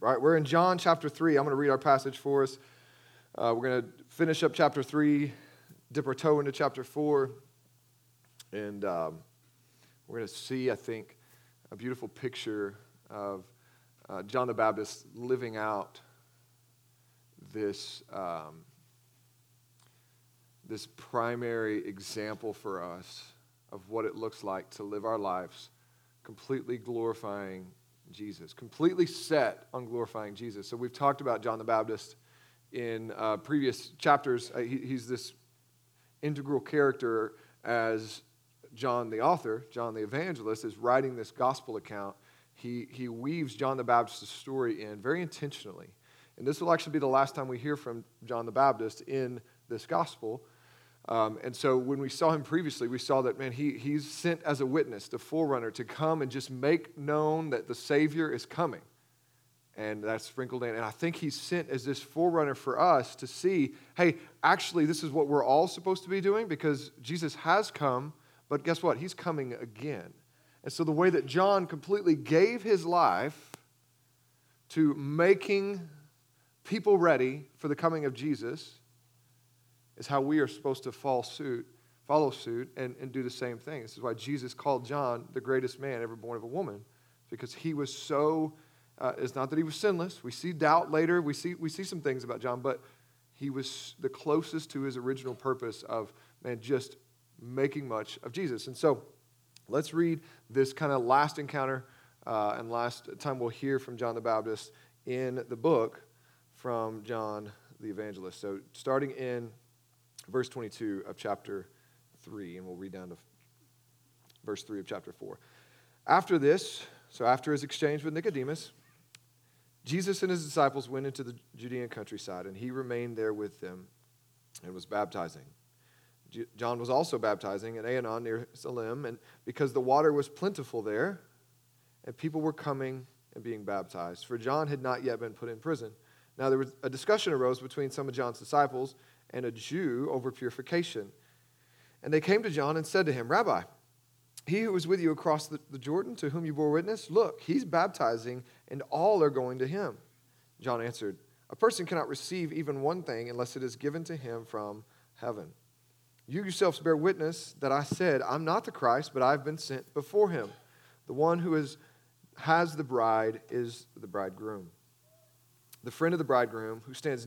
right? We're in John chapter 3. I'm going to read our passage for us. We're going to finish up chapter 3, dip our toe into chapter 4, and we're going to see, I think, a beautiful picture of John the Baptist living out this this primary example for us of what it looks like to live our lives completely glorifying Jesus, completely set on glorifying Jesus. So we've talked about John the Baptist in previous chapters. He's this integral character as John the author, John the evangelist, is writing this gospel account. He weaves John the Baptist's story in very intentionally. And this will actually be the last time we hear from John the Baptist in this gospel. And so when we saw him previously, we saw that, man, he's sent as a witness, the forerunner, to come and just make known that the Savior is coming. And that's sprinkled in. And I think he's sent as this forerunner for us to see, hey, actually, this is what we're all supposed to be doing because Jesus has come, but guess what? He's coming again. And so the way that John completely gave his life to making people ready for the coming of Jesus is how we are supposed to follow suit, and do the same thing. This is why Jesus called John the greatest man ever born of a woman, because he was so, it's not that he was sinless. We see doubt later. We see some things about John, but he was the closest to his original purpose of, man, just making much of Jesus. And so let's read this kind of last encounter and last time we'll hear from John the Baptist in the book from John the Evangelist. So starting in verse 22 of chapter 3, and we'll read down to verse 3 of chapter 4. After this, so after his exchange with Nicodemus, Jesus and his disciples went into the Judean countryside, and he remained there with them and was baptizing. John was also baptizing at Aenon near Salem, and because the water was plentiful there, and people were coming and being baptized, for John had not yet been put in prison. Now there was a discussion arose between some of John's disciples and a Jew over purification. And they came to John and said to him, Rabbi, he who was with you across the Jordan, to whom you bore witness, look, he's baptizing, and all are going to him. John answered, a person cannot receive even one thing unless it is given to him from heaven. You yourselves bear witness that I said, I'm not the Christ, but I've been sent before him. The one who has the bride is the bridegroom. The friend of the bridegroom who stands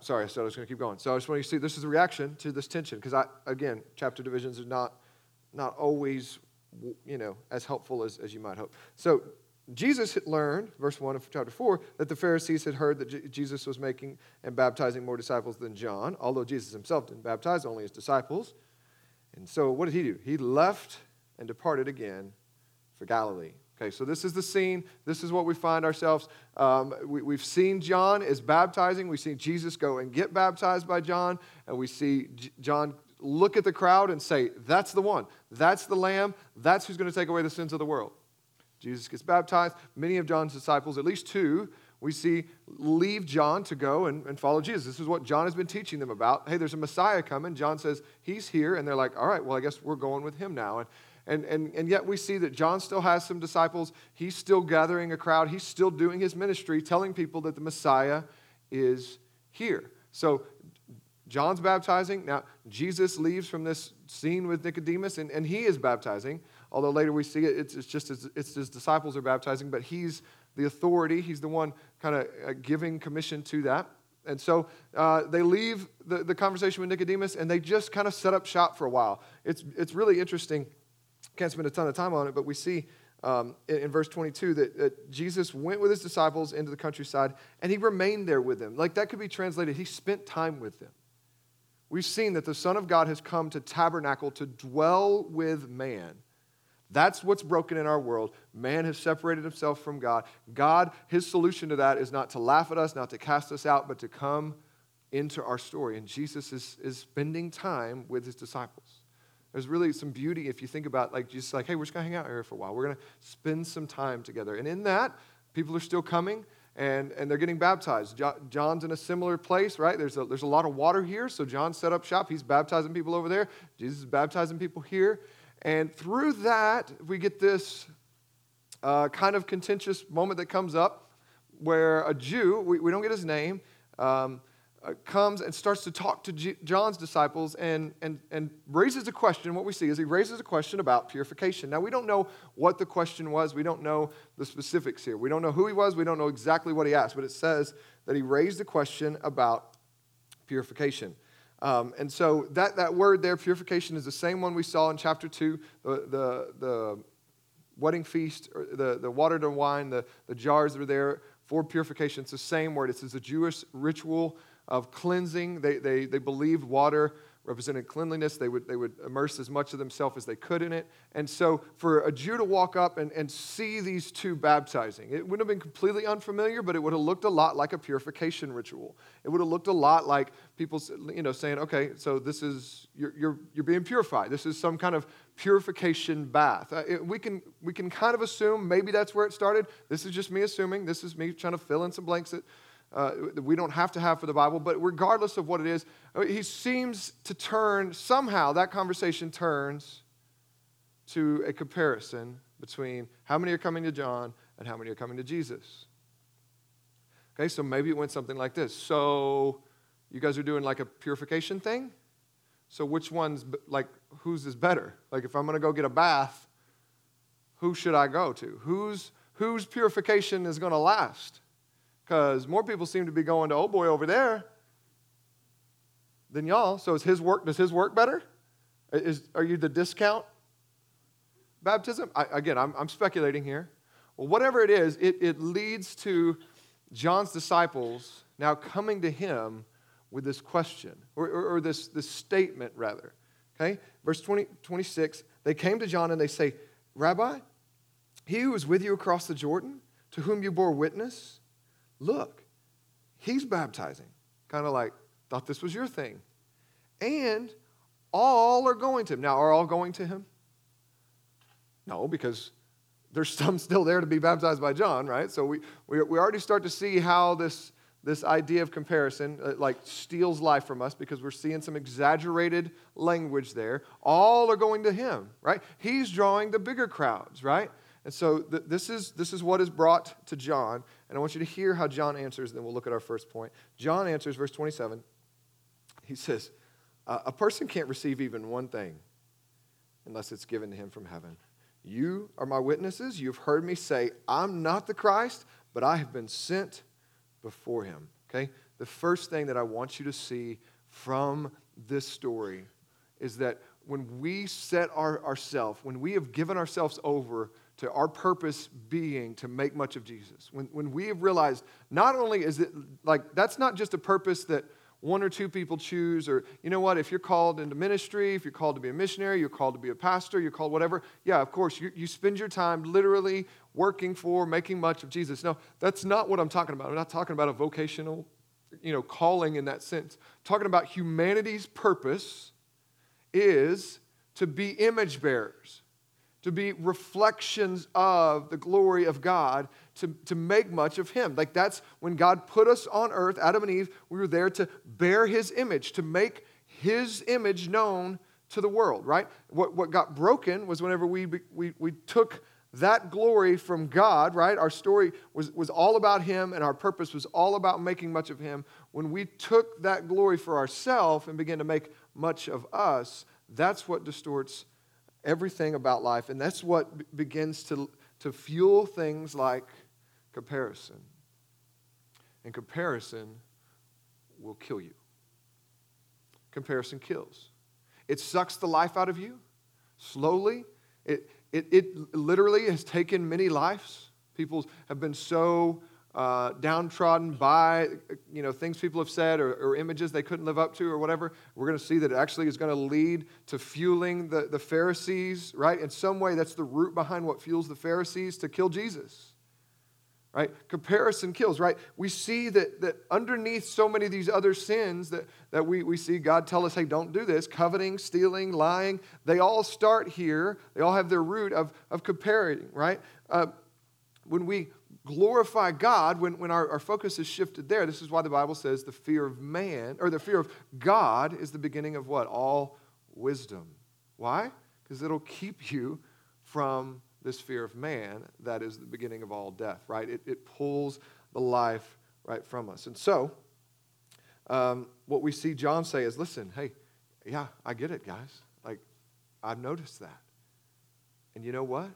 sorry, I said I was going to keep going. So I just want you to see this is the reaction to this tension, because again, chapter divisions are not always, as helpful as you might hope. So Jesus had learned, verse 1 of chapter 4, that the Pharisees had heard that Jesus was making and baptizing more disciples than John, although Jesus himself didn't baptize, only his disciples. And so what did he do? He left and departed again for Galilee. Okay, so this is the scene. This is what we find ourselves. We've seen John is baptizing. We've seen Jesus go and get baptized by John. And we see John look at the crowd and say, that's the one. That's the Lamb. That's who's going to take away the sins of the world. Jesus gets baptized. Many of John's disciples, at least two, we see leave John to go and follow Jesus. This is what John has been teaching them about. Hey, there's a Messiah coming. John says, he's here. And they're like, all right, well, I guess we're going with him now. And yet we see that John still has some disciples. He's still gathering a crowd. He's still doing his ministry, telling people that the Messiah is here. So John's baptizing. Now, Jesus leaves from this scene with Nicodemus, and he is baptizing. Although later we see it's his disciples are baptizing, but he's the authority. He's the one kind of giving commission to that. And so they leave the conversation with Nicodemus, and they just kind of set up shop for a while. It's really interesting. Can't spend a ton of time on it, but we see in verse 22 that Jesus went with his disciples into the countryside, and he remained there with them. Like, that could be translated, he spent time with them. We've seen that the Son of God has come to tabernacle, to dwell with man. That's what's broken in our world. Man has separated himself from God. God, his solution to that is not to laugh at us, not to cast us out, but to come into our story. And Jesus is spending time with his disciples. There's really some beauty if you think about, like, just like, hey, we're just going to hang out here for a while. We're going to spend some time together. And in that, people are still coming, and they're getting baptized. John's in a similar place, right? There's a lot of water here, so John set up shop. He's baptizing people over there. Jesus is baptizing people here. And through that, we get this kind of contentious moment that comes up where a Jew, we don't get his name, comes and starts to talk to John's disciples and raises a question. What we see is he raises a question about purification. Now, we don't know what the question was. We don't know the specifics here. We don't know who he was. We don't know exactly what he asked. But it says that he raised a question about purification. And so that word there, purification, is the same one we saw in chapter 2, the wedding feast, or the water to wine, the jars that are there for purification. It's the same word. It's a Jewish ritual of cleansing. They believed water represented cleanliness. They would immerse as much of themselves as they could in it. And so for a Jew to walk up and see these two baptizing, it wouldn't have been completely unfamiliar, but it would have looked a lot like a purification ritual. It would have looked a lot like people, saying, okay, so this is, you're being purified. This is some kind of purification bath. We can kind of assume maybe that's where it started. This is just me assuming. This is me trying to fill in some blanks that we don't have to have for the Bible, but regardless of what it is, he seems to turn, somehow that conversation turns to a comparison between how many are coming to John and how many are coming to Jesus. Okay, so maybe it went something like this. So you guys are doing like a purification thing? So which one's, like, whose is better? Like, if I'm going to go get a bath, who should I go to? Whose purification is going to last? Because more people seem to be going to old boy over there than y'all. So does his work better? Are you the discount baptism? I'm speculating here. Well, whatever it is, it leads to John's disciples now coming to him with this question, or this statement, rather. Okay? Verse 26, they came to John and they say, Rabbi, he who was with you across the Jordan, to whom you bore witness, look, he's baptizing. Kind of like, thought this was your thing. And all are going to him. Now, are all going to him? No, because there's some still there to be baptized by John, right? So we already start to see how this idea of comparison like steals life from us, because we're seeing some exaggerated language there. All are going to him, right? He's drawing the bigger crowds, right? And so this is what is brought to John, and I want you to hear how John answers, and then we'll look at our first point. John answers, verse 27. He says, a person can't receive even one thing unless it's given to him from heaven. You are my witnesses. You've heard me say, I'm not the Christ, but I have been sent before him. Okay? The first thing that I want you to see from this story is that when we set ourselves, when we have given ourselves over to our purpose being to make much of Jesus. When we have realized, not only is it, like, that's not just a purpose that one or two people choose, or, you know what, if you're called into ministry, if you're called to be a missionary, you're called to be a pastor, you're called whatever, yeah, of course, you spend your time literally working for, making much of Jesus. No, that's not what I'm talking about. I'm not talking about a vocational, calling in that sense. I'm talking about humanity's purpose is to be image bearers, to be reflections of the glory of God, to make much of him. Like, that's when God put us on earth, Adam and Eve, we were there to bear his image, to make his image known to the world, right? What got broken was whenever we took that glory from God, right? Our story was all about him, and our purpose was all about making much of him. When we took that glory for ourselves and began to make much of us, that's what distorts everything about life, and that's what begins to fuel things like comparison. And comparison will kill you. Comparison kills. It sucks the life out of you slowly. It literally has taken many lives. People have been so downtrodden by things people have said or images they couldn't live up to or whatever. We're going to see that it actually is going to lead to fueling the Pharisees, right? In some way, that's the root behind what fuels the Pharisees to kill Jesus, right? Comparison kills, right? We see that underneath so many of these other sins that we see God tell us, hey, don't do this. Coveting, stealing, lying, they all start here. They all have their root of comparing, right? When we glorify God, when our focus is shifted there, this is why the Bible says the fear of man, or the fear of God is the beginning of what? All wisdom. Why? Because it'll keep you from this fear of man that is the beginning of all death, right? It pulls the life right from us. And so, what we see John say is, listen, hey, yeah, I get it, guys. Like, I've noticed that. And you know what?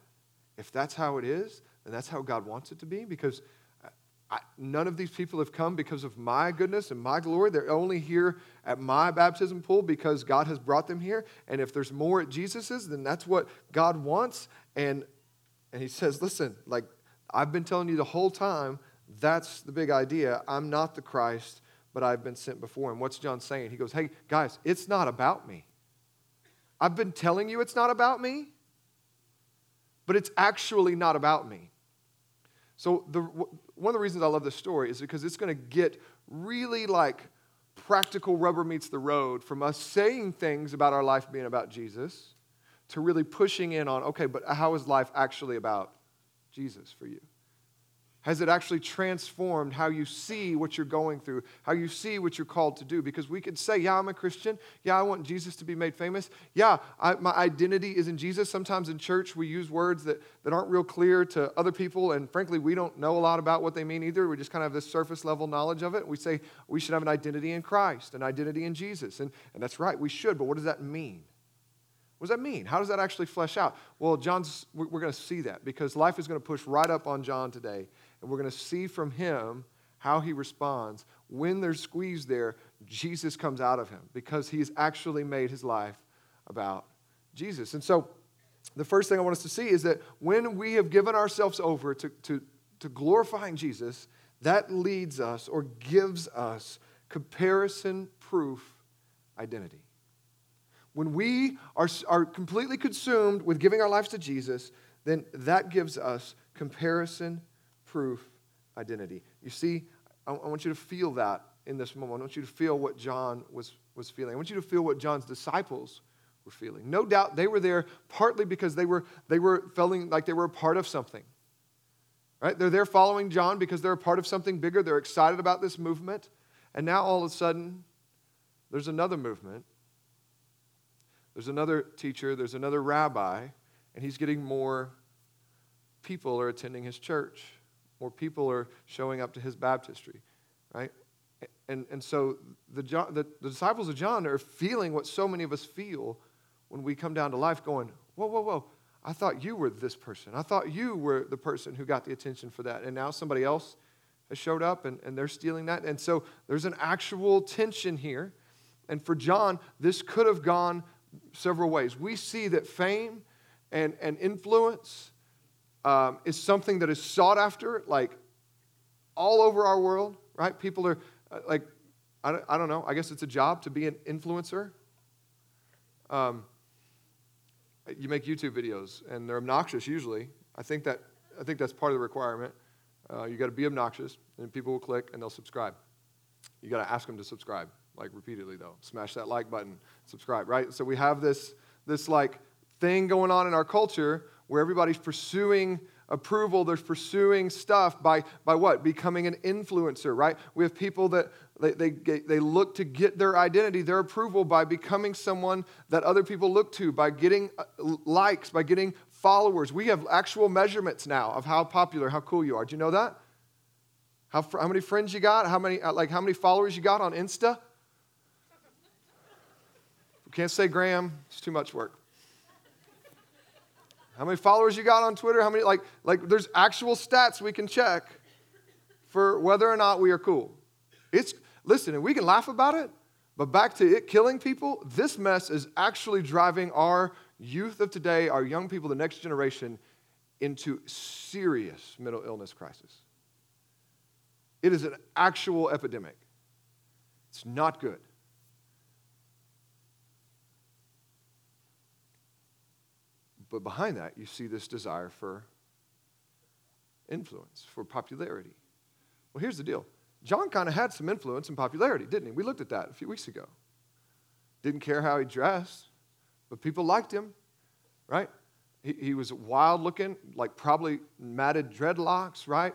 If that's how it is, and that's how God wants it to be, because none of these people have come because of my goodness and my glory. They're only here at my baptism pool because God has brought them here. And if there's more at Jesus's, then that's what God wants. And he says, listen, like I've been telling you the whole time, that's the big idea. I'm not the Christ, but I've been sent before. And what's John saying? He goes, hey, guys, it's not about me. I've been telling you it's not about me, but it's actually not about me. So one of the reasons I love this story is because it's going to get really like practical rubber meets the road from us saying things about our life being about Jesus to really pushing in on, okay, but how is life actually about Jesus for you? Has it actually transformed how you see what you're going through, how you see what you're called to do? Because we could say, yeah, I'm a Christian. Yeah, I want Jesus to be made famous. Yeah, my identity is in Jesus. Sometimes in church we use words that aren't real clear to other people, and frankly, we don't know a lot about what they mean either. We just kind of have this surface-level knowledge of it. We say we should have an identity in Christ, an identity in Jesus, and that's right, we should, but what does that mean? What does that mean? How does that actually flesh out? Well, we're going to see that because life is going to push right up on John today. And we're going to see from him how he responds. When there's squeeze there, Jesus comes out of him because he's actually made his life about Jesus. And so the first thing I want us to see is that when we have given ourselves over to glorifying Jesus, that leads us or gives us comparison-proof identity. When we are completely consumed with giving our lives to Jesus, then that gives us comparison-proof identity. You see, I want you to feel that in this moment. I want you to feel what John was feeling. I want you to feel what John's disciples were feeling. No doubt they were there partly because they were feeling like they were a part of something. Right? They're there following John because they're a part of something bigger. They're excited about this movement. And now all of a sudden, there's another movement. There's another teacher. There's another rabbi. And he's getting more people are attending his church. More people are showing up to his baptistry, right? And so the disciples of John are feeling what so many of us feel when we come down to life going, whoa, I thought you were this person. I thought you were the person who got the attention for that. And now somebody else has showed up and they're stealing that. And so there's an actual tension here. And for John, this could have gone several ways. We see that fame and influence is something that is sought after, like, all over our world, right? People are, like, I don't know. I guess it's a job to be an influencer. You make YouTube videos, and they're obnoxious usually. I think that's part of the requirement. You got to be obnoxious, and people will click, and they'll subscribe. You got to ask them to subscribe, like, repeatedly, though. Smash that like button, subscribe, right? So we have this like, thing going on in our culture where everybody's pursuing approval, they're pursuing stuff by what? Becoming an influencer, right? We have people that they look to get their identity, their approval by becoming someone that other people look to, by getting likes, by getting followers. We have actual measurements now of how popular, how cool you are. Do you know that? How many friends you got? How many followers you got on Insta? We can't say gram. It's too much work. How many followers you got on Twitter? How many, like there's actual stats we can check for whether or not we are cool. It's Listen, and we can laugh about it, but back to it killing people, this mess is actually driving our youth of today, our young people, the next generation, into serious mental illness crisis. It is an actual epidemic. It's not good. But behind that, you see this desire for influence, for popularity. Well, here's the deal. John kind of had some influence and popularity, didn't he? We looked at that a few weeks ago. Didn't care how he dressed, but people liked him, right? He was wild looking, like probably matted dreadlocks, right?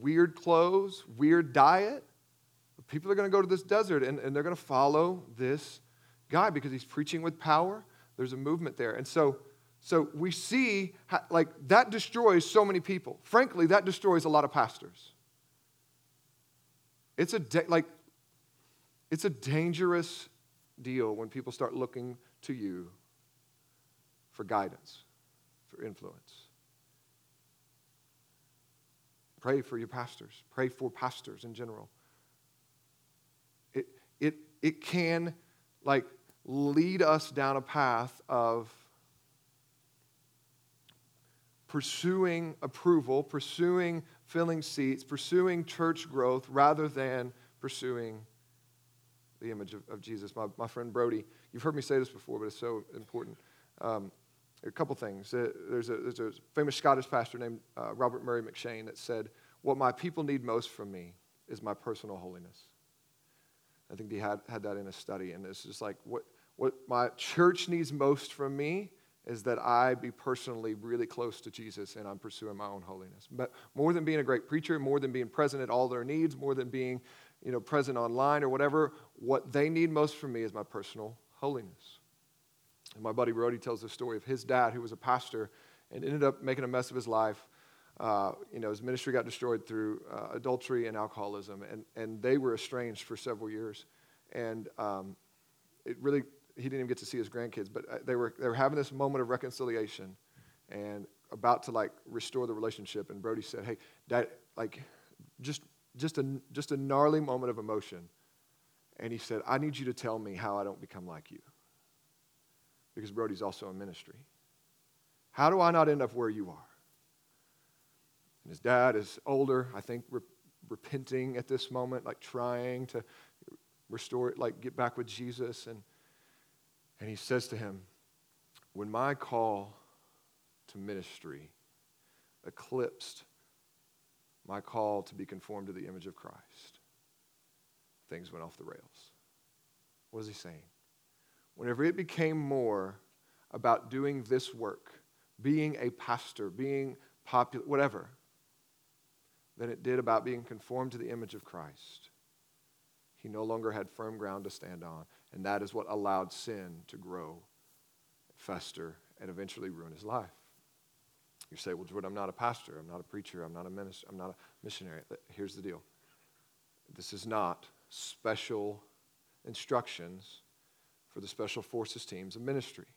Weird clothes, weird diet. People are going to go to this desert, and they're going to follow this guy because he's preaching with power. There's a movement there. And so we see how, like, that destroys so many people. Frankly, that destroys a lot of pastors. It's a dangerous deal when people start looking to you for guidance, for influence. Pray for your pastors. Pray for pastors in general. It can, like, lead us down a path of pursuing approval, pursuing filling seats, pursuing church growth, rather than pursuing the image of Jesus. My friend Brody, you've heard me say this before, but it's so important. A couple things. There's a famous Scottish pastor named Robert Murray McShane that said, "What my people need most from me is my personal holiness." I think he had that in a study, and it's just like, what my church needs most from me is that I be personally really close to Jesus and I'm pursuing my own holiness. But more than being a great preacher, more than being present at all their needs, more than being, present online or whatever, what they need most from me is my personal holiness. And my buddy Brody tells the story of his dad, who was a pastor and ended up making a mess of his life. His ministry got destroyed through adultery and alcoholism, and they were estranged for several years. And he didn't even get to see his grandkids, but they were having this moment of reconciliation and about to, like, restore the relationship. And Brody said, "Hey, Dad, like, just a gnarly moment of emotion." And he said, "I need you to tell me how I don't become like you," because Brody's also in ministry. "How do I not end up where you are?" And his dad is older, I think, repenting at this moment, like trying to restore it, like get back with Jesus. And he says to him, "When my call to ministry eclipsed my call to be conformed to the image of Christ, things went off the rails." What is he saying? Whenever it became more about doing this work, being a pastor, being popular, whatever, than it did about being conformed to the image of Christ, he no longer had firm ground to stand on, and that is what allowed sin to grow, fester, and eventually ruin his life. You say, "Well, Jordan, I'm not a pastor, I'm not a preacher, I'm not a minister, I'm not a missionary." Here's the deal. This is not special instructions for the special forces teams of ministry.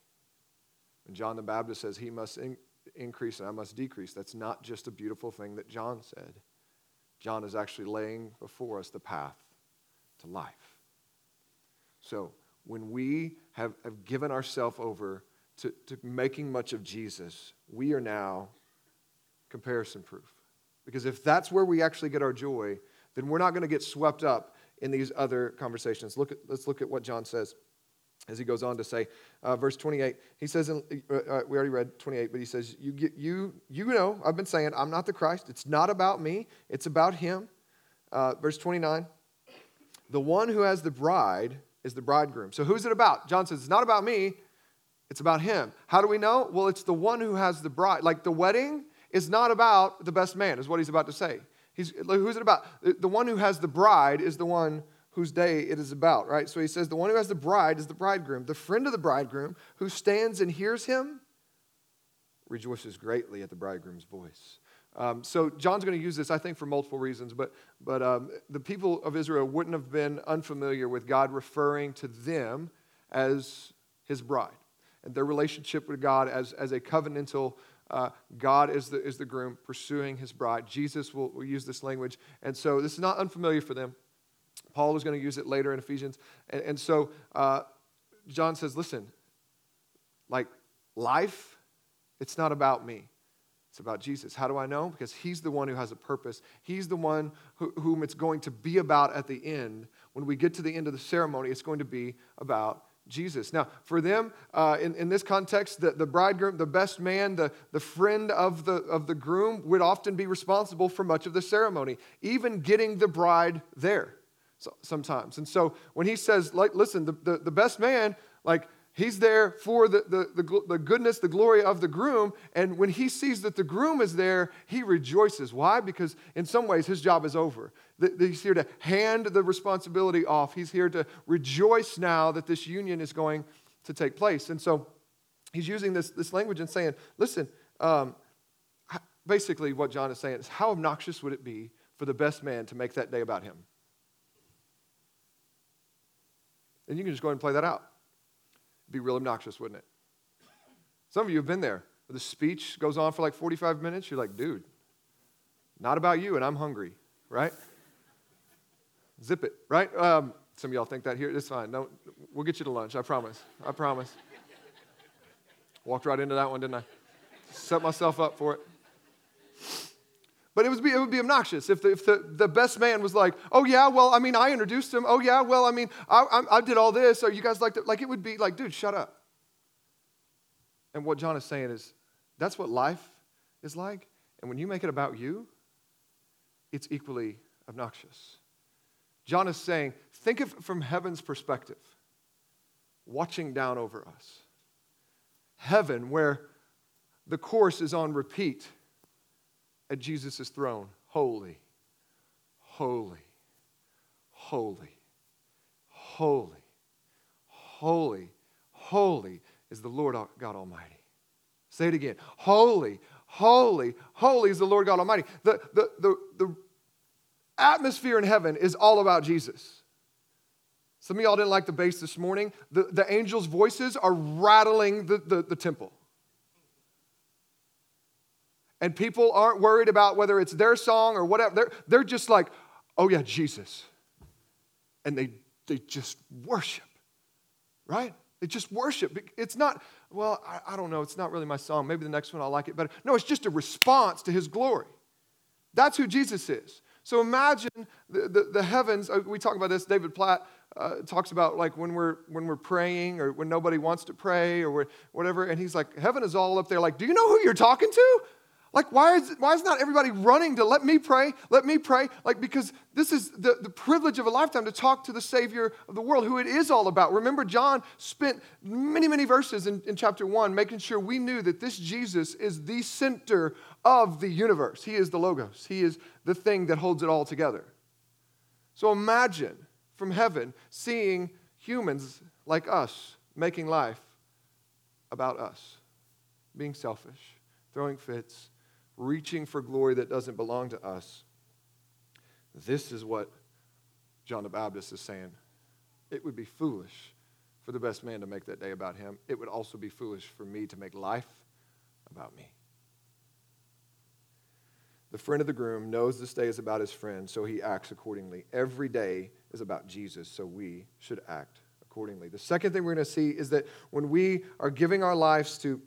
When John the Baptist says he must increase and I must decrease, that's not just a beautiful thing that John said. John is actually laying before us the path to life. So when we have given ourselves over to making much of Jesus, we are now comparison proof. Because if that's where we actually get our joy, then we're not going to get swept up in these other conversations. Let's look at what John says as he goes on to say, verse 28, he says, we already read 28, but he says, you know, I've been saying, I'm not the Christ. It's not about me. It's about him. Verse 29, the one who has the bride is the bridegroom. So who's it about? John says, it's not about me. It's about him. How do we know? Well, it's the one who has the bride. Like, the wedding is not about the best man, is what he's about to say. Who's it about? The one who has the bride is the one whose day it is about, right? So he says, the one who has the bride is the bridegroom. The friend of the bridegroom who stands and hears him rejoices greatly at the bridegroom's voice. So John's going to use this, I think, for multiple reasons, but the people of Israel wouldn't have been unfamiliar with God referring to them as his bride and their relationship with God as a covenantal. God is the groom pursuing his bride. Jesus will use this language, and so this is not unfamiliar for them. Paul was going to use it later in Ephesians. And so John says, listen, like life, it's not about me. It's about Jesus. How do I know? Because he's the one who has a purpose. He's the one whom it's going to be about at the end. When we get to the end of the ceremony, it's going to be about Jesus. Now, for them, in this context, the bridegroom, the best man, the friend of the groom would often be responsible for much of the ceremony, even getting the bride there sometimes. And so when he says, like, listen, the best man, like, he's there for the goodness, the glory of the groom. And when he sees that the groom is there, he rejoices. Why? Because in some ways, his job is over. He's here to hand the responsibility off. He's here to rejoice now that this union is going to take place. And so he's using this language and saying, listen, basically what John is saying is, how obnoxious would it be for the best man to make that day about him? And you can just go ahead and play that out. Be real obnoxious, wouldn't it? Some of you have been there. The speech goes on for like 45 minutes. You're like, dude, not about you, and I'm hungry, right? Zip it, right? Some of y'all think that here. It's fine. No, we'll get you to lunch. I promise. I promise. Walked right into that one, didn't I? Set myself up for it. But it would be obnoxious if the best man was like, oh, yeah, well, I mean, I introduced him. Oh, yeah, well, I mean, I did all this. Or you guys like that? Like, it would be like, dude, shut up. And what John is saying is, that's what life is like. And when you make it about you, it's equally obnoxious. John is saying, think of it from heaven's perspective, watching down over us. Heaven, where the course is on repeat, at Jesus' throne, holy, holy, holy, holy, holy, holy is the Lord God Almighty. Say it again. Holy, holy, holy is the Lord God Almighty. The atmosphere in heaven is all about Jesus. Some of y'all didn't like the bass this morning. The angels' voices are rattling the temple. And people aren't worried about whether it's their song or whatever. They're just like, oh yeah, Jesus. And they just worship, right? They just worship. It's not, well, I don't know. It's not really my song. Maybe the next one I'll like it better. No, it's just a response to his glory. That's who Jesus is. So imagine the heavens. We talk about this. David Platt talks about like when we're praying or when nobody wants to pray or whatever. And he's like, heaven is all up there. Like, do you know who you're talking to? Like, why is not everybody running to let me pray? Like, because this is the privilege of a lifetime to talk to the Savior of the world, who it is all about. Remember, John spent many, many verses in chapter 1 making sure we knew that this Jesus is the center of the universe. He is the Logos. He is the thing that holds it all together. So imagine from heaven seeing humans like us making life about us, being selfish, throwing fits, reaching for glory that doesn't belong to us. This is what John the Baptist is saying. It would be foolish for the best man to make that day about him. It would also be foolish for me to make life about me. The friend of the groom knows this day is about his friend, so he acts accordingly. Every day is about Jesus, so we should act accordingly. The second thing we're going to see is that when we are giving our lives to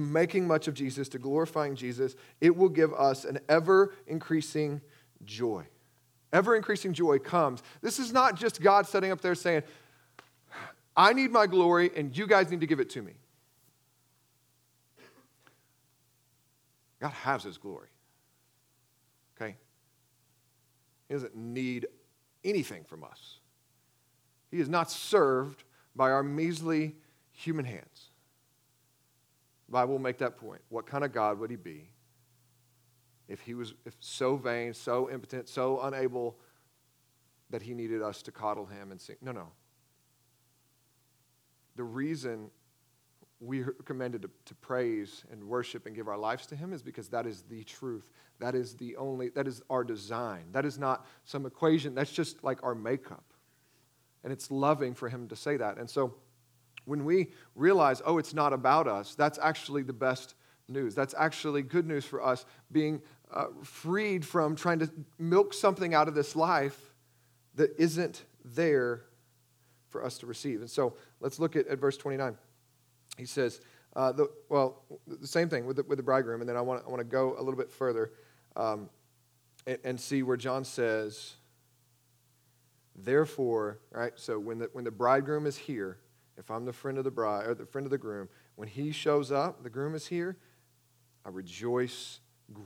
making much of Jesus, to glorifying Jesus, it will give us an ever-increasing joy. Ever-increasing joy comes. This is not just God sitting up there saying, I need my glory and you guys need to give it to me. God has his glory, okay? He doesn't need anything from us. He is not served by our measly human hands. The Bible will make that point. What kind of God would he be if he was so vain, so impotent, so unable that he needed us to coddle him and sing? No. The reason we are commanded to praise and worship and give our lives to him is because that is the truth. That is our design. That is not some equation. That's just like our makeup. And it's loving for him to say that. And so when we realize, oh, it's not about us, that's actually the best news. That's actually good news for us, being freed from trying to milk something out of this life that isn't there for us to receive. And so let's look at verse 29. He says, the same thing with the bridegroom, and then I want to go a little bit further and see where John says, therefore, right? So when the bridegroom is here, if I'm the friend of the bride or the friend of the groom, when he shows up, the groom is here, I rejoice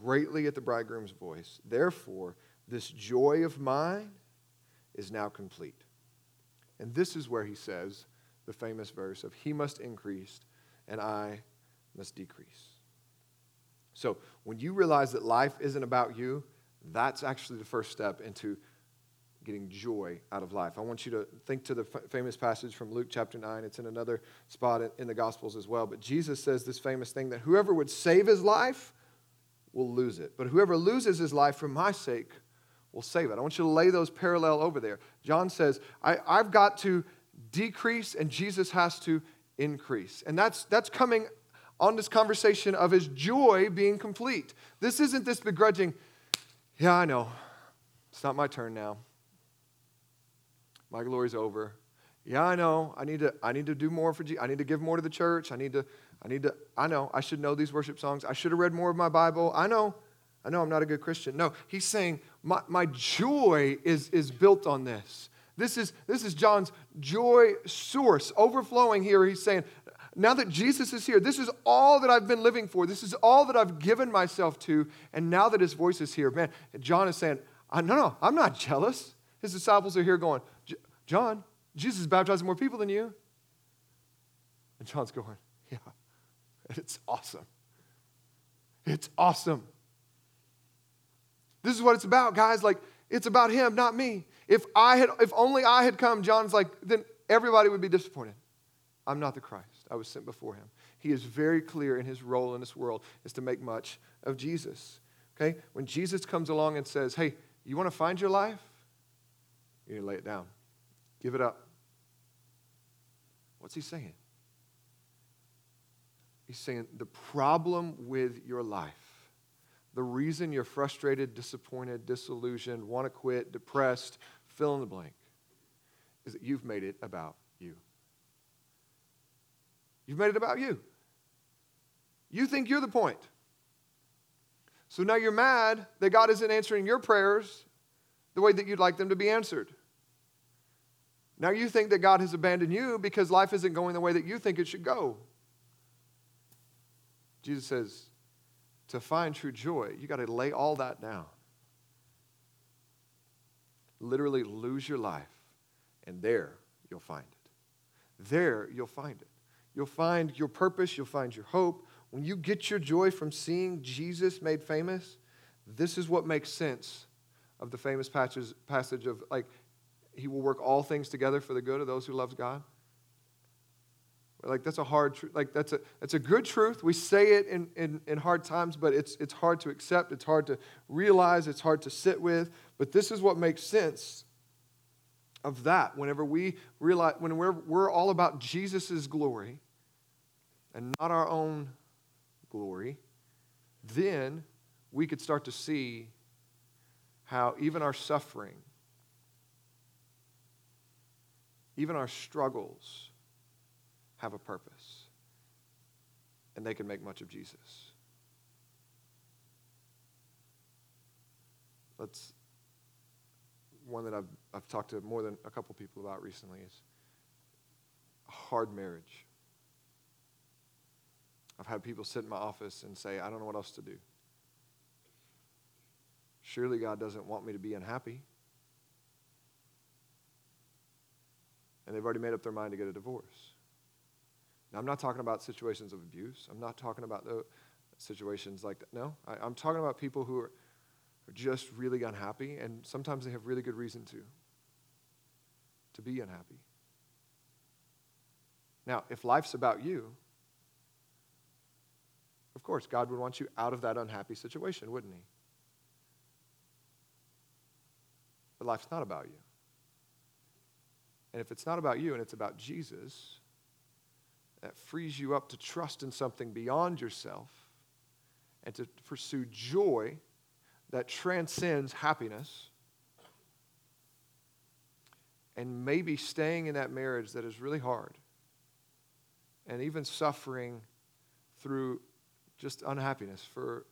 greatly at the bridegroom's voice. Therefore, this joy of mine is now complete. And this is where he says the famous verse of, he must increase and I must decrease. So when you realize that life isn't about you, that's actually the first step into getting joy out of life. I want you to think to the famous passage from Luke chapter 9. It's in another spot in the Gospels as well. But Jesus says this famous thing that whoever would save his life will lose it. But whoever loses his life for my sake will save it. I want you to lay those parallel over there. John says, I've got to decrease and Jesus has to increase. And that's coming on this conversation of his joy being complete. This isn't this begrudging, yeah, I know, it's not my turn now. My glory's over. Yeah, I know. I need to do more for Jesus. I need to give more to the church. I know. I should know these worship songs. I should have read more of my Bible. I know I'm not a good Christian. No, he's saying my joy is built on this. This is John's joy source overflowing here. He's saying, now that Jesus is here, this is all that I've been living for. This is all that I've given myself to. And now that his voice is here, man, John is saying, no, I'm not jealous. His disciples are here going, John, Jesus is baptizing more people than you. And John's going, yeah, it's awesome. It's awesome. This is what it's about, guys. Like, it's about him, not me. If only I had come, John's like, then everybody would be disappointed. I'm not the Christ. I was sent before him. He is very clear in his role in this world is to make much of Jesus. Okay? When Jesus comes along and says, hey, you want to find your life? You need to lay it down. Give it up. What's he saying? He's saying the problem with your life, the reason you're frustrated, disappointed, disillusioned, want to quit, depressed, fill in the blank, is that you've made it about you. You've made it about you. You think you're the point. So now you're mad that God isn't answering your prayers the way that you'd like them to be answered. Now you think that God has abandoned you because life isn't going the way that you think it should go. Jesus says, to find true joy, you got to lay all that down. Literally lose your life, and there you'll find it. There you'll find it. You'll find your purpose. You'll find your hope. When you get your joy from seeing Jesus made famous, this is what makes sense of the famous passage of, like, he will work all things together for the good of those who love God. Like, that's a hard truth. Like, that's a good truth. We say it in hard times, but it's hard to accept. It's hard to realize. It's hard to sit with. But this is what makes sense of that. Whenever we realize, when we're all about Jesus' glory and not our own glory, then we could start to see how even our suffering, even our struggles have a purpose, and they can make much of Jesus. That's one that I've talked to more than a couple people about recently is a hard marriage. I've had people sit in my office and say, I don't know what else to do. Surely God doesn't want me to be unhappy. And they've already made up their mind to get a divorce. Now, I'm not talking about situations of abuse. I'm not talking about the situations like that. No, I'm talking about people who are just really unhappy, and sometimes they have really good reason to be unhappy. Now, if life's about you, of course, God would want you out of that unhappy situation, wouldn't he? But life's not about you. And if it's not about you and it's about Jesus, that frees you up to trust in something beyond yourself and to pursue joy that transcends happiness and maybe staying in that marriage that is really hard and even suffering through just unhappiness for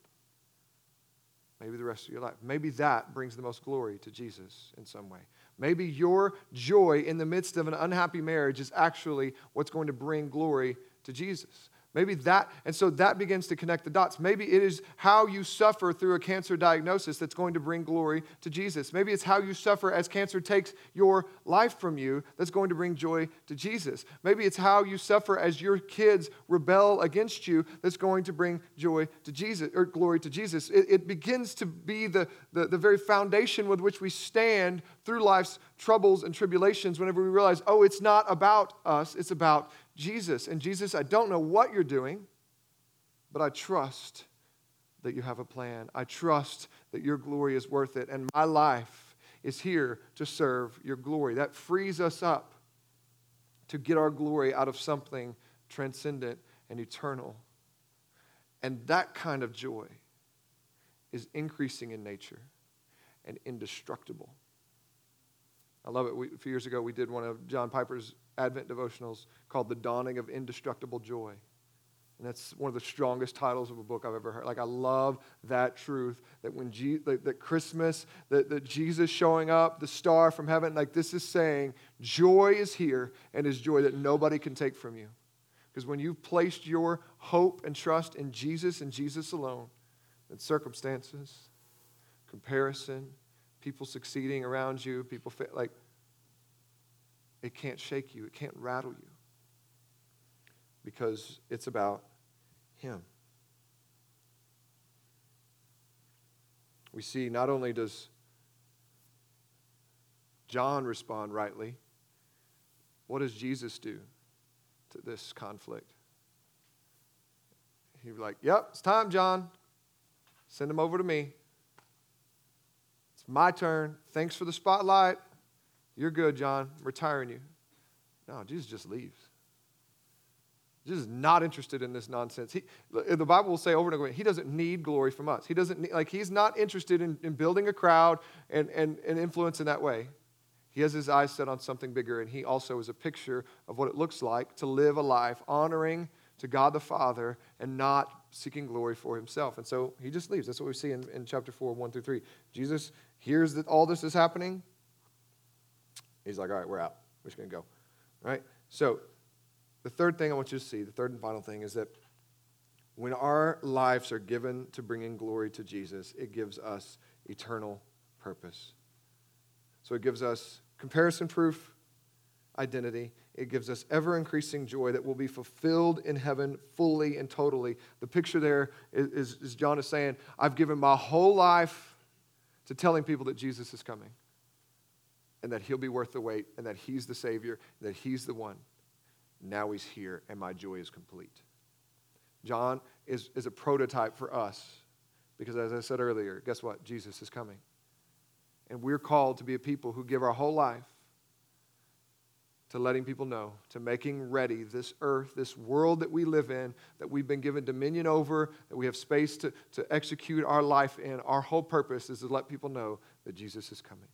maybe the rest of your life. Maybe that brings the most glory to Jesus in some way. Maybe your joy in the midst of an unhappy marriage is actually what's going to bring glory to Jesus. Maybe that, and so that begins to connect the dots. Maybe it is how you suffer through a cancer diagnosis that's going to bring glory to Jesus. Maybe it's how you suffer as cancer takes your life from you that's going to bring joy to Jesus. Maybe it's how you suffer as your kids rebel against you that's going to bring joy to Jesus, or glory to Jesus. It begins to be the very foundation with which we stand through life's troubles and tribulations whenever we realize, oh, it's not about us, it's about Jesus. And Jesus, I don't know what you're doing, but I trust that you have a plan. I trust that your glory is worth it, and my life is here to serve your glory. That frees us up to get our glory out of something transcendent and eternal. And that kind of joy is increasing in nature and indestructible. I love it. A few years ago, we did one of John Piper's Advent devotionals called The Dawning of Indestructible Joy. And that's one of the strongest titles of a book I've ever heard. Like, I love that truth, that when that Christmas, that Jesus showing up, the star from heaven, like, this is saying joy is here, and is joy that nobody can take from you. Because when you've placed your hope and trust in Jesus and Jesus alone, then circumstances, comparison, people succeeding around you, people like, it can't shake you. It can't rattle you because it's about Him. We see not only does John respond rightly, what does Jesus do to this conflict? He was like, yep, it's time, John. Send him over to me. It's my turn. Thanks for the spotlight. You're good, John. I'm retiring you. No, Jesus just leaves. Jesus is not interested in this nonsense. The Bible will say over and over again, He doesn't need glory from us. He doesn't need, like, He's not interested in building a crowd and influence in that way. He has His eyes set on something bigger, and He also is a picture of what it looks like to live a life honoring to God the Father and not seeking glory for Himself. And so He just leaves. That's what we see in chapter 4, 1 through 3. Jesus hears that all this is happening. He's like, all right, we're out. We're just going to go. All right? So the third thing I want you to see, the third and final thing, is that when our lives are given to bringing glory to Jesus, it gives us eternal purpose. So it gives us comparison-proof identity. It gives us ever-increasing joy that will be fulfilled in heaven fully and totally. The picture there is John is saying, I've given my whole life to telling people that Jesus is coming, and that He'll be worth the wait, and that He's the Savior, and that He's the one. Now He's here, and my joy is complete. John is a prototype for us, because as I said earlier, guess what? Jesus is coming. And we're called to be a people who give our whole life to letting people know, to making ready this earth, this world that we live in, that we've been given dominion over, that we have space to execute our life in. Our whole purpose is to let people know that Jesus is coming,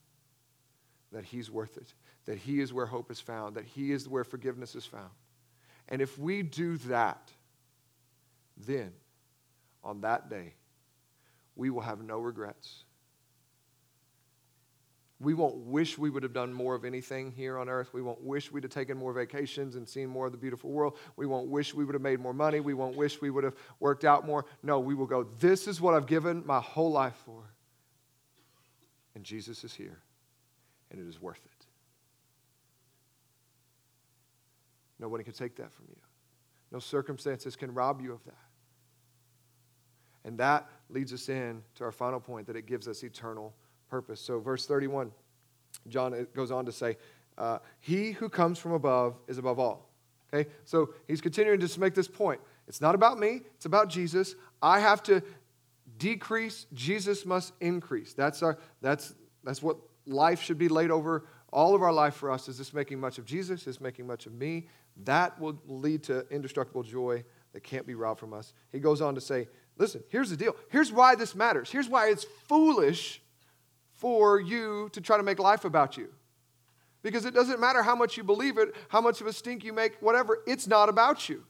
that He's worth it, that He is where hope is found, that He is where forgiveness is found. And if we do that, then on that day, we will have no regrets. We won't wish we would have done more of anything here on earth. We won't wish we'd have taken more vacations and seen more of the beautiful world. We won't wish we would have made more money. We won't wish we would have worked out more. No, we will go, this is what I've given my whole life for. And Jesus is here, and it is worth it. Nobody can take that from you. No circumstances can rob you of that. And that leads us in to our final point, that it gives us eternal purpose. So verse 31, John goes on to say, he who comes from above is above all. Okay? So he's continuing to just make this point. It's not about me. It's about Jesus. I have to decrease. Jesus must increase. That's what life should be laid over. All of our life for us is this making much of Jesus, is making much of me. That will lead to indestructible joy that can't be robbed from us. He goes on to say, listen, here's the deal. Here's why this matters. Here's why it's foolish for you to try to make life about you. Because it doesn't matter how much you believe it, how much of a stink you make, whatever. It's not about you.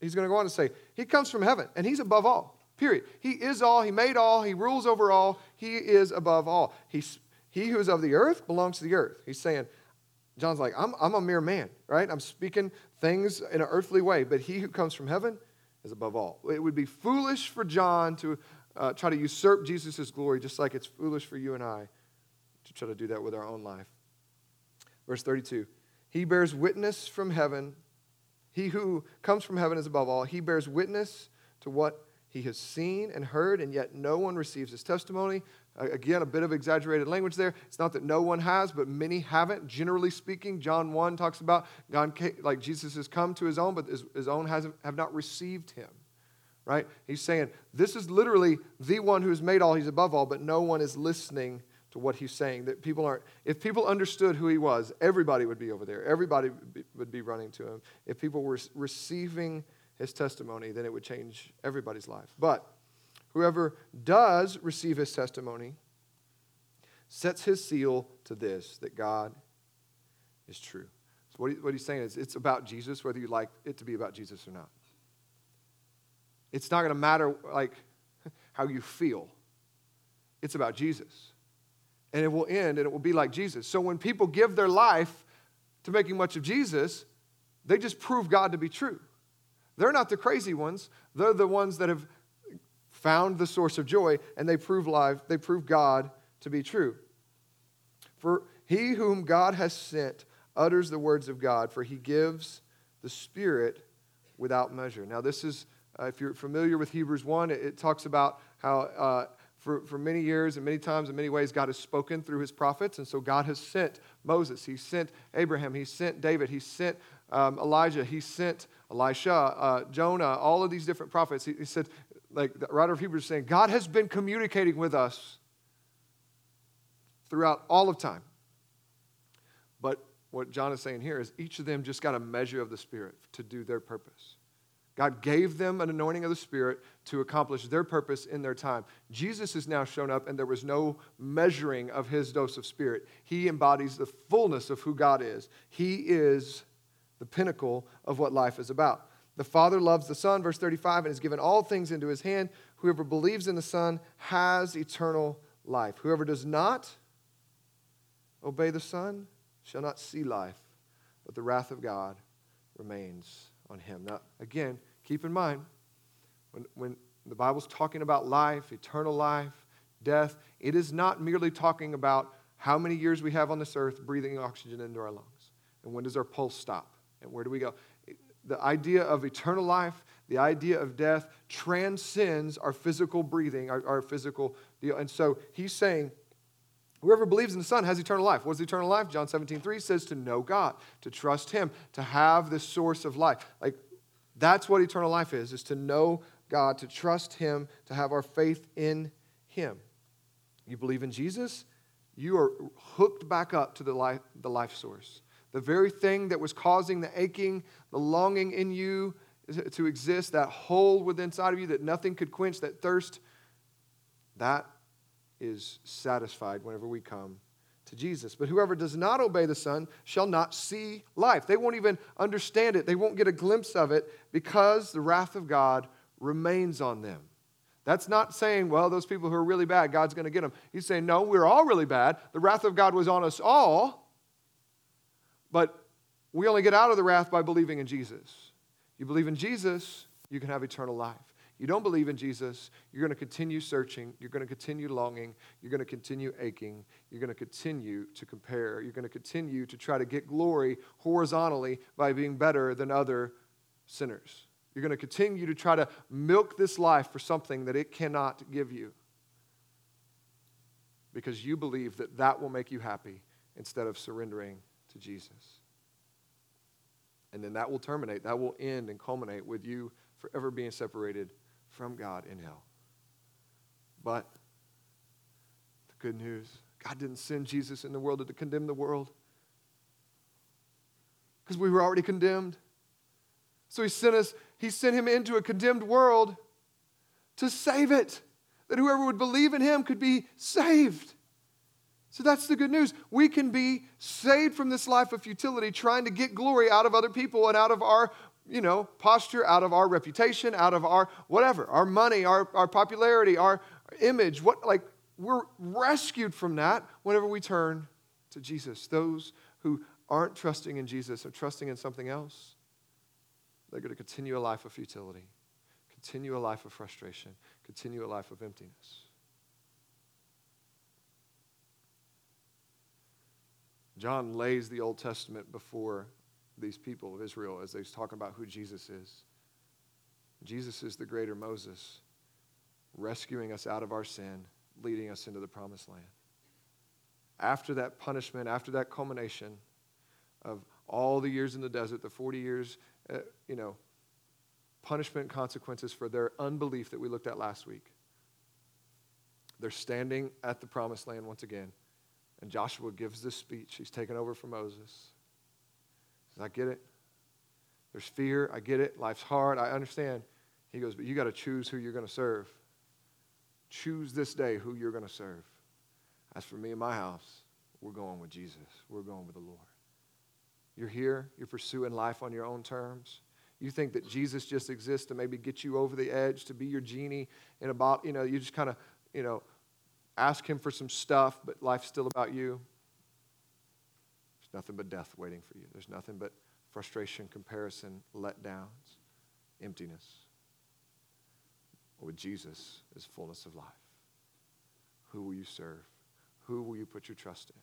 He's going to go on to say, he comes from heaven, and he's above all, period. He is all, he made all, he rules over all, he is above all. He who is of the earth belongs to the earth. He's saying, John's like, I'm a mere man, right? I'm speaking things in an earthly way, but he who comes from heaven is above all. It would be foolish for John to try to usurp Jesus' glory, just like it's foolish for you and I to try to do that with our own life. Verse 32, he bears witness from heaven. He who comes from heaven is above all. He bears witness to what he has seen and heard, and yet no one receives his testimony. Again, a bit of exaggerated language there. It's not that no one has, but many haven't. Generally speaking, John 1 talks about God, like Jesus has come to his own, but his own have not received him, right? He's saying, this is literally the one who has made all, he's above all, but no one is listening to what he's saying. That people aren't. If people understood who he was, everybody would be over there. Everybody would be running to him. If people were receiving his testimony, then it would change everybody's life. But whoever does receive his testimony sets his seal to this, that God is true. So what he's saying is it's about Jesus, whether you like it to be about Jesus or not. It's not going to matter like how you feel. It's about Jesus. And it will end, and it will be like Jesus. So when people give their life to making much of Jesus, they just prove God to be true. They're not the crazy ones. They're the ones that have found the source of joy, and they prove life. They prove God to be true. For he whom God has sent utters the words of God, for he gives the Spirit without measure. Now this is, if you're familiar with Hebrews 1, it talks about how for many years and many times and many ways God has spoken through his prophets, and so God has sent Moses. He sent Abraham. He sent David. He sent Elijah. He sent Elisha, Jonah, all of these different prophets. He said, like the writer of Hebrews is saying, God has been communicating with us throughout all of time. But what John is saying here is each of them just got a measure of the Spirit to do their purpose. God gave them an anointing of the Spirit to accomplish their purpose in their time. Jesus has now shown up, and there was no measuring of his dose of Spirit. He embodies the fullness of who God is. He is the pinnacle of what life is about. The Father loves the Son, verse 35, and has given all things into his hand. Whoever believes in the Son has eternal life. Whoever does not obey the Son shall not see life, but the wrath of God remains on him. Now, again, keep in mind, when the Bible's talking about life, eternal life, death, it is not merely talking about how many years we have on this earth breathing oxygen into our lungs, and when does our pulse stop, and where do we go? The idea of eternal life, the idea of death, transcends our physical breathing, our physical deal. And so he's saying, whoever believes in the Son has eternal life. What is eternal life? John 17:3 says to know God, to trust him, to have the source of life. Like, that's what eternal life is to know God, to trust him, to have our faith in him. You believe in Jesus, you are hooked back up to the life source. The very thing that was causing the aching, the longing in you to exist, that hole within inside of you that nothing could quench, that thirst, that is satisfied whenever we come to Jesus. But whoever does not obey the Son shall not see life. They won't even understand it. They won't get a glimpse of it because the wrath of God remains on them. That's not saying, well, those people who are really bad, God's going to get them. He's saying, no, we're all really bad. The wrath of God was on us all. But we only get out of the wrath by believing in Jesus. You believe in Jesus, you can have eternal life. You don't believe in Jesus, you're going to continue searching, you're going to continue longing, you're going to continue aching, you're going to continue to compare, you're going to continue to try to get glory horizontally by being better than other sinners. You're going to continue to try to milk this life for something that it cannot give you because you believe that that will make you happy instead of surrendering to Jesus. And then that will terminate, that will end and culminate with you forever being separated from God in hell. But the good news, God didn't send Jesus in the world to condemn the world because we were already condemned. So he sent him into a condemned world to save it, that whoever would believe in him could be saved. So that's the good news. We can be saved from this life of futility, trying to get glory out of other people and out of our, you know, posture, out of our reputation, out of our whatever, our money, our popularity, our image. We're rescued from that whenever we turn to Jesus. Those who aren't trusting in Jesus are trusting in something else. They're going to continue a life of futility, continue a life of frustration, continue a life of emptiness. John lays the Old Testament before these people of Israel as he's talking about who Jesus is. Jesus is the greater Moses, rescuing us out of our sin, leading us into the promised land. After that punishment, after that culmination of all the years in the desert, the 40 years, punishment, consequences for their unbelief that we looked at last week. They're standing at the promised land once again. And Joshua gives this speech. He's taken over from Moses. He says, I get it. There's fear. I get it. Life's hard. I understand. He goes, but you got to choose who you're going to serve. Choose this day who you're going to serve. As for me and my house, we're going with Jesus. We're going with the Lord. You're here. You're pursuing life on your own terms. You think that Jesus just exists to maybe get you over the edge, to be your genie in a bottle. You just kind of, ask him for some stuff, but life's still about you. There's nothing but death waiting for you. There's nothing but frustration, comparison, letdowns, emptiness. With Jesus is fullness of life. Who will you serve? Who will you put your trust in?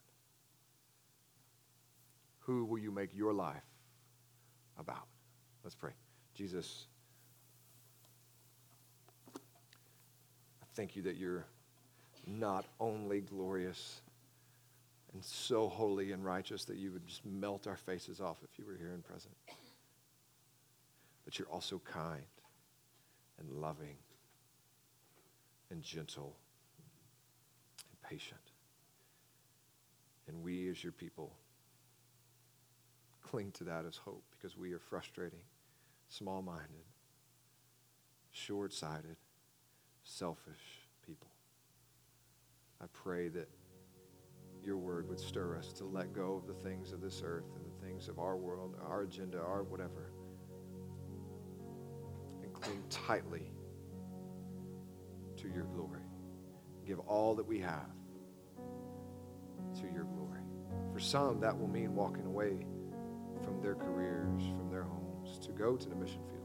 Who will you make your life about? Let's pray. Jesus, I thank you that you're not only glorious and so holy and righteous that you would just melt our faces off if you were here and present, but you're also kind and loving and gentle and patient. And we as your people cling to that as hope, because we are frustrating, small-minded, short-sighted, selfish people. I pray that your word would stir us to let go of the things of this earth and the things of our world, our agenda, our whatever, and cling tightly to your glory. Give all that we have to your glory. For some, that will mean walking away from their careers, from their homes, to go to the mission field.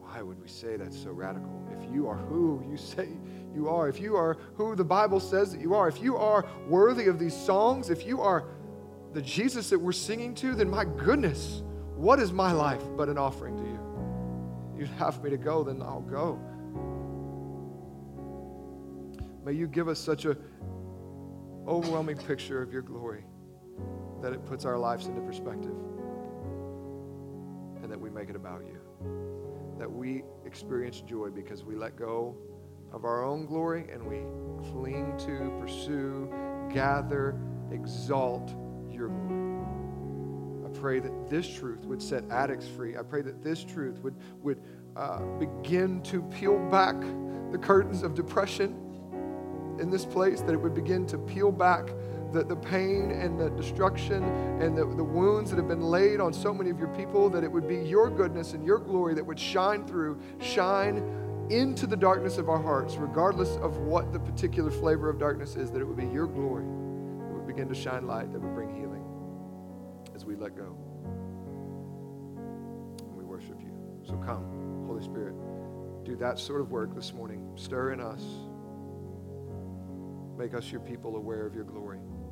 Why would we say that's so radical? If you are who you say you are, if you are who the Bible says that you are, if you are worthy of these songs, if you are the Jesus that we're singing to, then my goodness, what is my life but an offering to you? You'd have me to go, then I'll go. May you give us such an overwhelming picture of your glory that it puts our lives into perspective and that we make it about you. That we experience joy because we let go of our own glory and we cling to, pursue, gather, exalt your glory. I pray that this truth would set addicts free. I pray that this truth would begin to peel back the curtains of depression in this place, that it would begin to peel back the pain and the destruction and the wounds that have been laid on so many of your people, that it would be your goodness and your glory that would shine into the darkness of our hearts, regardless of what the particular flavor of darkness is, that it would be your glory that would begin to shine light, that would bring healing as we let go. And we worship you. So come, Holy Spirit, do that sort of work this morning. Stir in us. Make us your people, aware of your glory.